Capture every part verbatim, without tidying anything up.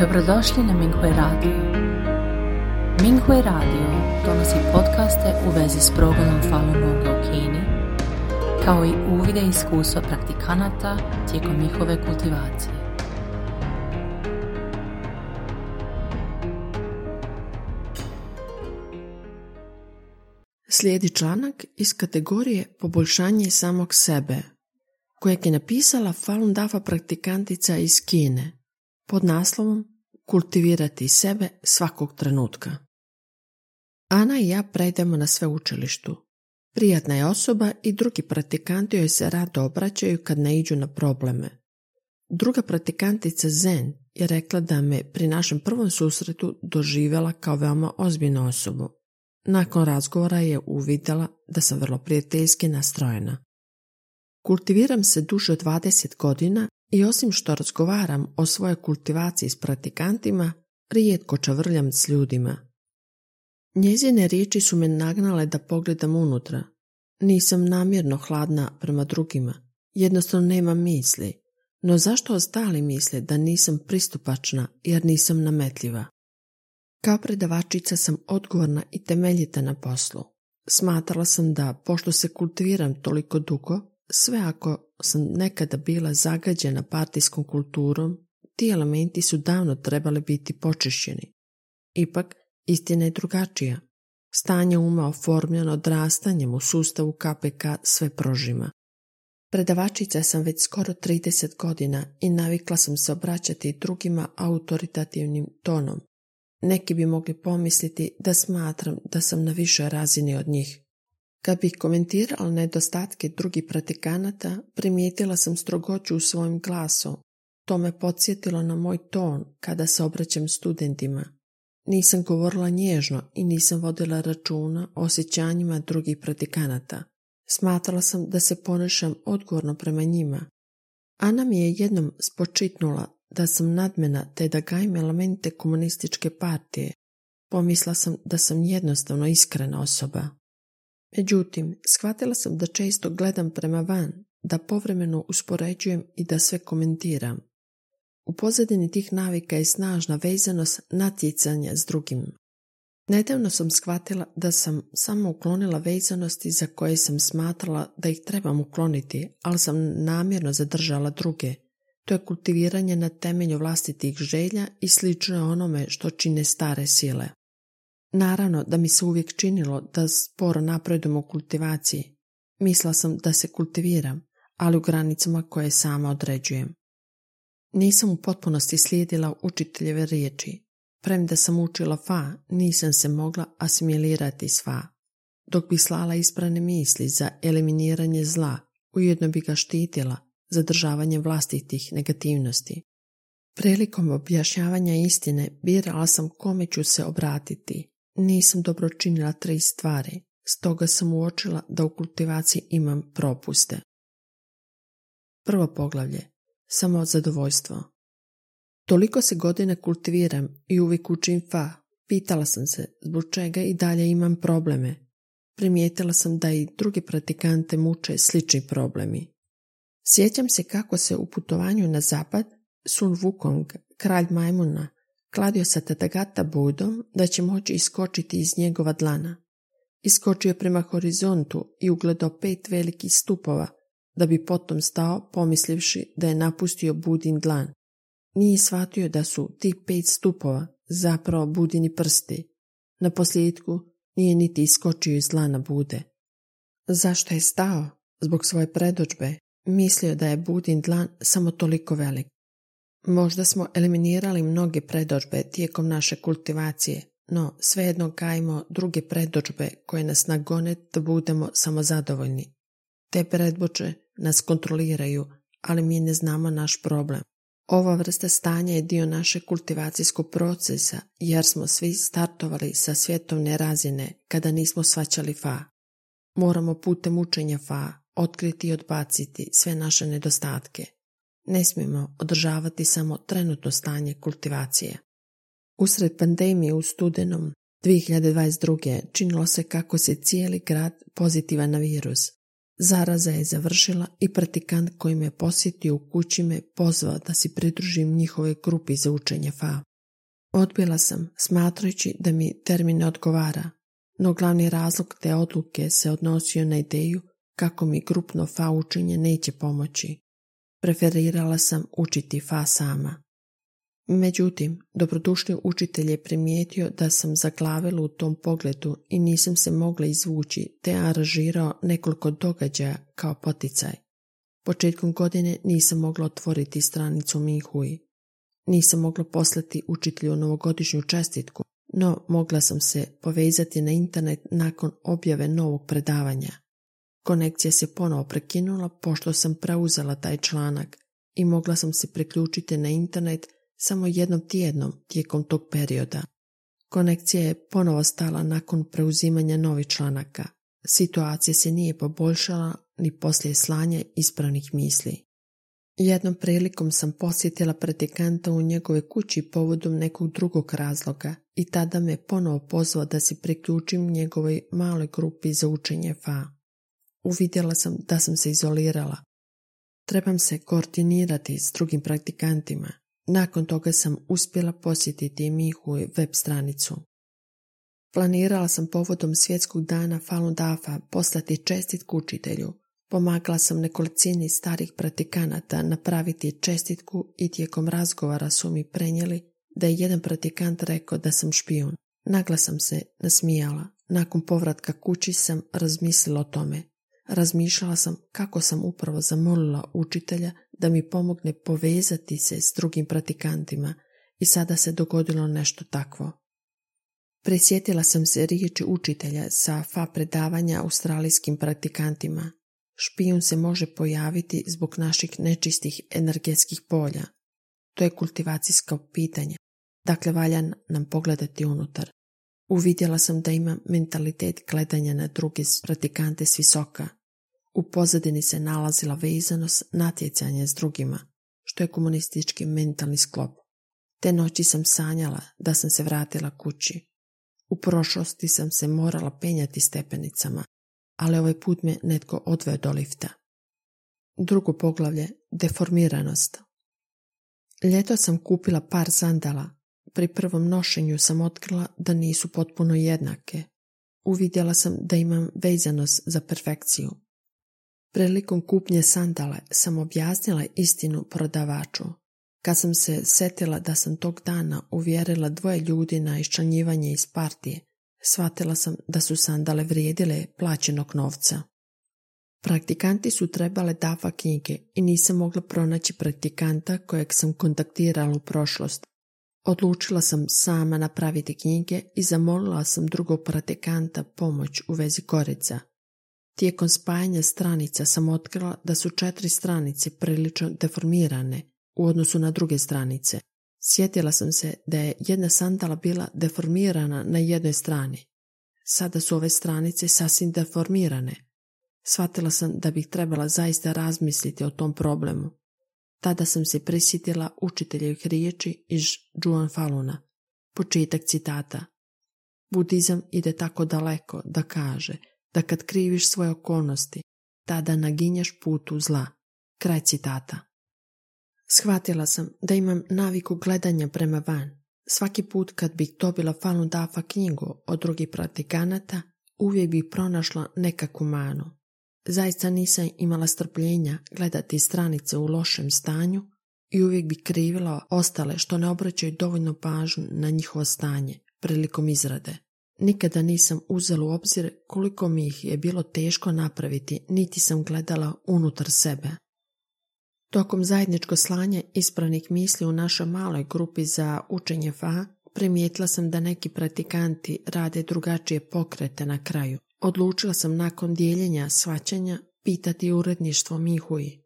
Dobrodošli na Minghui Radio. Minghui Radio donosi podcaste u vezi s progledom Falun Gonga u Kini, kao i uvide i iskustva praktikanata tijekom njihove kultivacije. Slijedi članak iz kategorije Poboljšanje samog sebe, kojeg je napisala Falun Dafa praktikantica iz Kine, pod naslovom Kultivirati sebe svakog trenutka. Ana i ja prejdemo na sveučilištu. Prijatna je osoba i drugi praktikanti joj se rado obraćaju kad naiđu na probleme. Druga praktikantica Zen je rekla da me pri našem prvom susretu doživjela kao veoma ozbiljnu osobu. Nakon razgovora je uvidjela da sam vrlo prijateljski nastrojena. Kultiviram se duže od dvadeset godina i osim što razgovaram o svojoj kultivaciji s praktikantima, rijetko čavrljam s ljudima. Njezine riječi su me nagnale da pogledam unutra. Nisam namjerno hladna prema drugima, jednostavno nemam misli, no zašto ostali misle da nisam pristupačna jer nisam nametljiva? Kao predavačica sam odgovorna i temeljita na poslu. Smatrala sam da, pošto se kultiviram toliko dugo, sve ako sam nekada bila zagađena partijskom kulturom, ti elementi su davno trebali biti počišćeni. Ipak, istina je drugačija. Stanje uma oformljeno odrastanjem u sustavu K P K sve prožima. Predavačica sam već skoro trideset godina i navikla sam se obraćati drugima autoritativnim tonom. Neki bi mogli pomisliti da smatram da sam na višoj razini od njih. Kad bih komentirala nedostatke drugih praktikanata, primijetila sam strogoću u svojim glasom. To me podsjetilo na moj ton kada se obraćam studentima. Nisam govorila nježno i nisam vodila računa o osjećanjima drugih praktikanata. Smatrala sam da se ponašam odgovorno prema njima. Ana mi je jednom spočitnula da sam nadmena te da gajim elemente komunističke partije. Pomisla sam da sam jednostavno iskrena osoba. Međutim, shvatila sam da često gledam prema van, da povremeno uspoređujem i da sve komentiram. U pozadini tih navika je snažna vezanost natjecanja s drugim. Nedavno sam shvatila da sam samo uklonila vezanosti za koje sam smatrala da ih trebam ukloniti, ali sam namjerno zadržala druge. To je kultiviranje na temelju vlastitih želja i slično je onome što čine stare sile. Naravno da mi se uvijek činilo da sporo napredujem u kultivaciji. Mislila sam da se kultiviram, ali u granicama koje sama određujem. Nisam u potpunosti slijedila učiteljeve riječi. Premda sam učila fa, nisam se mogla asimilirati s fa. Dok bi slala ispravne misli za eliminiranje zla, ujedno bi ga štitila zadržavanjem vlastitih negativnosti. Prilikom objašnjavanja istine birala sam kome ću se obratiti. Nisam dobro činila tri stvari, stoga sam uočila da u kultivaciji imam propuste. Prvo poglavlje. Samozadovoljstvo. Toliko se godina kultiviram i uvijek učim fa. Pitala sam se zbog čega i dalje imam probleme. Primijetila sam da i drugi praktikante muče slični problemi. Sjećam se kako se u putovanju na zapad Sun Wukong, kralj majmuna, kladio sa Tathagata Budom da će moći iskočiti iz njegova dlana. Iskočio je prema horizontu i ugledao pet velikih stupova, da bi potom stao pomislivši da je napustio Budin dlan. Nije shvatio da su tih pet stupova zapravo Budini prsti. Na posljedku nije niti iskočio iz dlana Bude. Zašto je stao? Zbog svoje predodžbe mislio da je Budin dlan samo toliko velik. Možda smo eliminirali mnoge predodžbe tijekom naše kultivacije, no svejedno gajimo druge predodžbe koje nas nagone da budemo samozadovoljni. Te predodžbe nas kontroliraju, ali mi ne znamo naš problem. Ova vrsta stanja je dio naše kultivacijskog procesa, jer smo svi startovali sa svjetovne razine kada nismo shvaćali fa. Moramo putem učenja fa otkriti i odbaciti sve naše nedostatke. Ne smijemo održavati samo trenutno stanje kultivacije. Usred pandemije u studenom dvije hiljade dvadeset druge činilo se kako se cijeli grad pozitiva na virus. Zaraza je završila i praktikant koji me posjetio u kući me pozvao da se pridružim njihovoj grupi za učenje Fa. Odbila sam, smatrajući da mi termin ne odgovara, no glavni razlog te odluke se odnosio na ideju kako mi grupno Fa učenje neće pomoći. Preferirala sam učiti Fa sama. Međutim, dobrodušni učitelj je primijetio da sam zaglavila u tom pogledu i nisam se mogla izvući, te aranžirao nekoliko događaja kao poticaj. Početkom godine nisam mogla otvoriti stranicu Minghui. Nisam mogla poslati učitelju novogodišnju čestitku, no mogla sam se povezati na internet nakon objave novog predavanja. Konekcija se ponovo prekinula pošto sam preuzela taj članak i mogla sam se priključiti na internet samo jednom tjednom tijekom tog perioda. Konekcija je ponovo stala nakon preuzimanja novih članaka. Situacija se nije poboljšala ni poslije slanja ispravnih misli. Jednom prilikom sam posjetila predikanta u njegove kući povodom nekog drugog razloga i tada me ponovo pozvao da se priključim njegovoj maloj grupi za učenje Fa. Uvidjela sam da sam se izolirala. Trebam se koordinirati s drugim praktikantima. Nakon toga sam uspjela posjetiti Minghui web stranicu. Planirala sam povodom svjetskog dana Falun Dafa poslati čestitku učitelju. Pomagala sam nekolicini starih praktikanata napraviti čestitku i tijekom razgovora su mi prenijeli da je jedan praktikant rekao da sam špijun. Nagla sam se nasmijala. Nakon povratka kući sam razmislila o tome. Razmišljala sam kako sam upravo zamolila učitelja da mi pomogne povezati se s drugim praktikantima i sada se dogodilo nešto takvo. Prisjetila sam se riječi učitelja sa Fa predavanja australijskim praktikantima. Špijun se može pojaviti zbog naših nečistih energetskih polja. To je kultivacijsko pitanje, dakle valja nam pogledati unutar. Uvidjela sam da imam mentalitet gledanja na druge praktikante s visoka. U pozadini se nalazila vezanost natjecanja s drugima, što je komunistički mentalni sklop. Te noći sam sanjala da sam se vratila kući. U prošlosti sam se morala penjati stepenicama, ali ovaj put me netko odveo do lifta. Drugo poglavlje, deformiranost. Ljeto sam kupila par sandala. Pri prvom nošenju sam otkrila da nisu potpuno jednake. Uvidjela sam da imam vezanost za perfekciju. Prilikom kupnje sandala sam objasnila istinu prodavaču. Kad sam se setila da sam tog dana uvjerila dvoje ljudi na iščlanjivanje iz partije, shvatila sam da su sandale vrijedile plaćenog novca. Praktikanti su trebale Dafa knjige i nisam mogla pronaći praktikanta kojeg sam kontaktirala u prošlost. Odlučila sam sama napraviti knjige i zamolila sam drugog praktikanta pomoć u vezi korica. Tijekom spajanja stranica sam otkrila da su četiri stranice prilično deformirane u odnosu na druge stranice. Sjetila sam se da je jedna sandala bila deformirana na jednoj strani. Sada su ove stranice sasvim deformirane. Shvatila sam da bih trebala zaista razmisliti o tom problemu. Tada sam se prisjetila učiteljevih riječi iz Juan Faluna. Početak citata. Budizam ide tako daleko da kaže da kad kriviš svoje okolnosti, tada naginješ putu zla. Kraj citata. Shvatila sam da imam naviku gledanja prema van. Svaki put kad bih dobila Falun Dafa knjigu od drugih praktikanata, uvijek bih pronašla nekakvu manu. Zaista nisam imala strpljenja gledati stranice u lošem stanju i uvijek bi krivila ostale što ne obraćaju dovoljno pažnju na njihovo stanje prilikom izrade. Nikada nisam uzela u obzir koliko mi ih je bilo teško napraviti, niti sam gledala unutar sebe. Tokom zajedničko slanje ispravnih misli u našoj maloj grupi za učenje Fa primijetila sam da neki praktikanti rade drugačije pokrete na kraju. Odlučila sam nakon dijeljenja shvaćanja pitati uredništvo Minghui.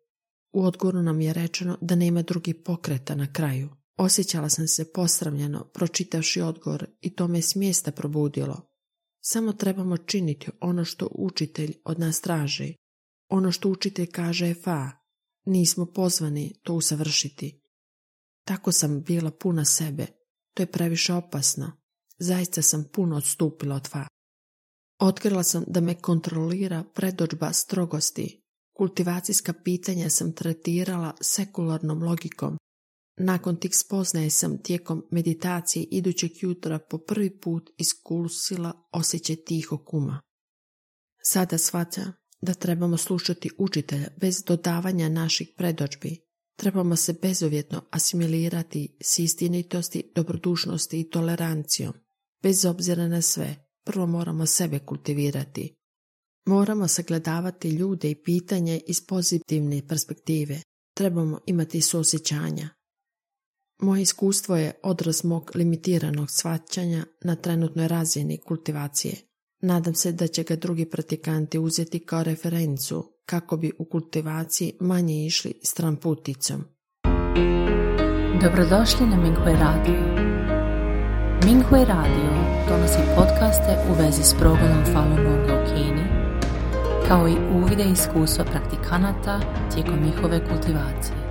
U odgovoru nam je rečeno da nema drugih pokreta na kraju. Osjećala sam se posramljeno pročitavši odgovor i to me s mjesta probudilo. Samo trebamo činiti ono što učitelj od nas traži. Ono što učitelj kaže je Fa. Nismo pozvani to usavršiti. Tako sam bila puna sebe. To je previše opasno. Zaista sam puno odstupila od Fa. Otkrila sam da me kontrolira predodžba strogosti. Kultivacijska pitanja sam tretirala sekularnom logikom. Nakon tih spoznaje sam tijekom meditacije idućeg jutra po prvi put iskusila osjećaj tihog uma. Sada shvaćam da trebamo slušati učitelja bez dodavanja naših predodžbi. Trebamo se bezuvjetno asimilirati s istinitosti, dobrodušnosti i tolerancijom. Bez obzira na sve, prvo moramo sebe kultivirati. Moramo sagledavati ljude i pitanje iz pozitivne perspektive. Trebamo imati suosjećanja. Moje iskustvo je odraz mog limitiranog shvaćanja na trenutnoj razini kultivacije. Nadam se da će ga drugi praktikanti uzeti kao referencu kako bi u kultivaciji manje išli stranputicom. Dobrodošli na Minghui Radio. Minghui Radio donosi podcaste u vezi s progledom Falun Gonga u Kini, kao i uvide iskustva praktikanata tijekom njihove kultivacije.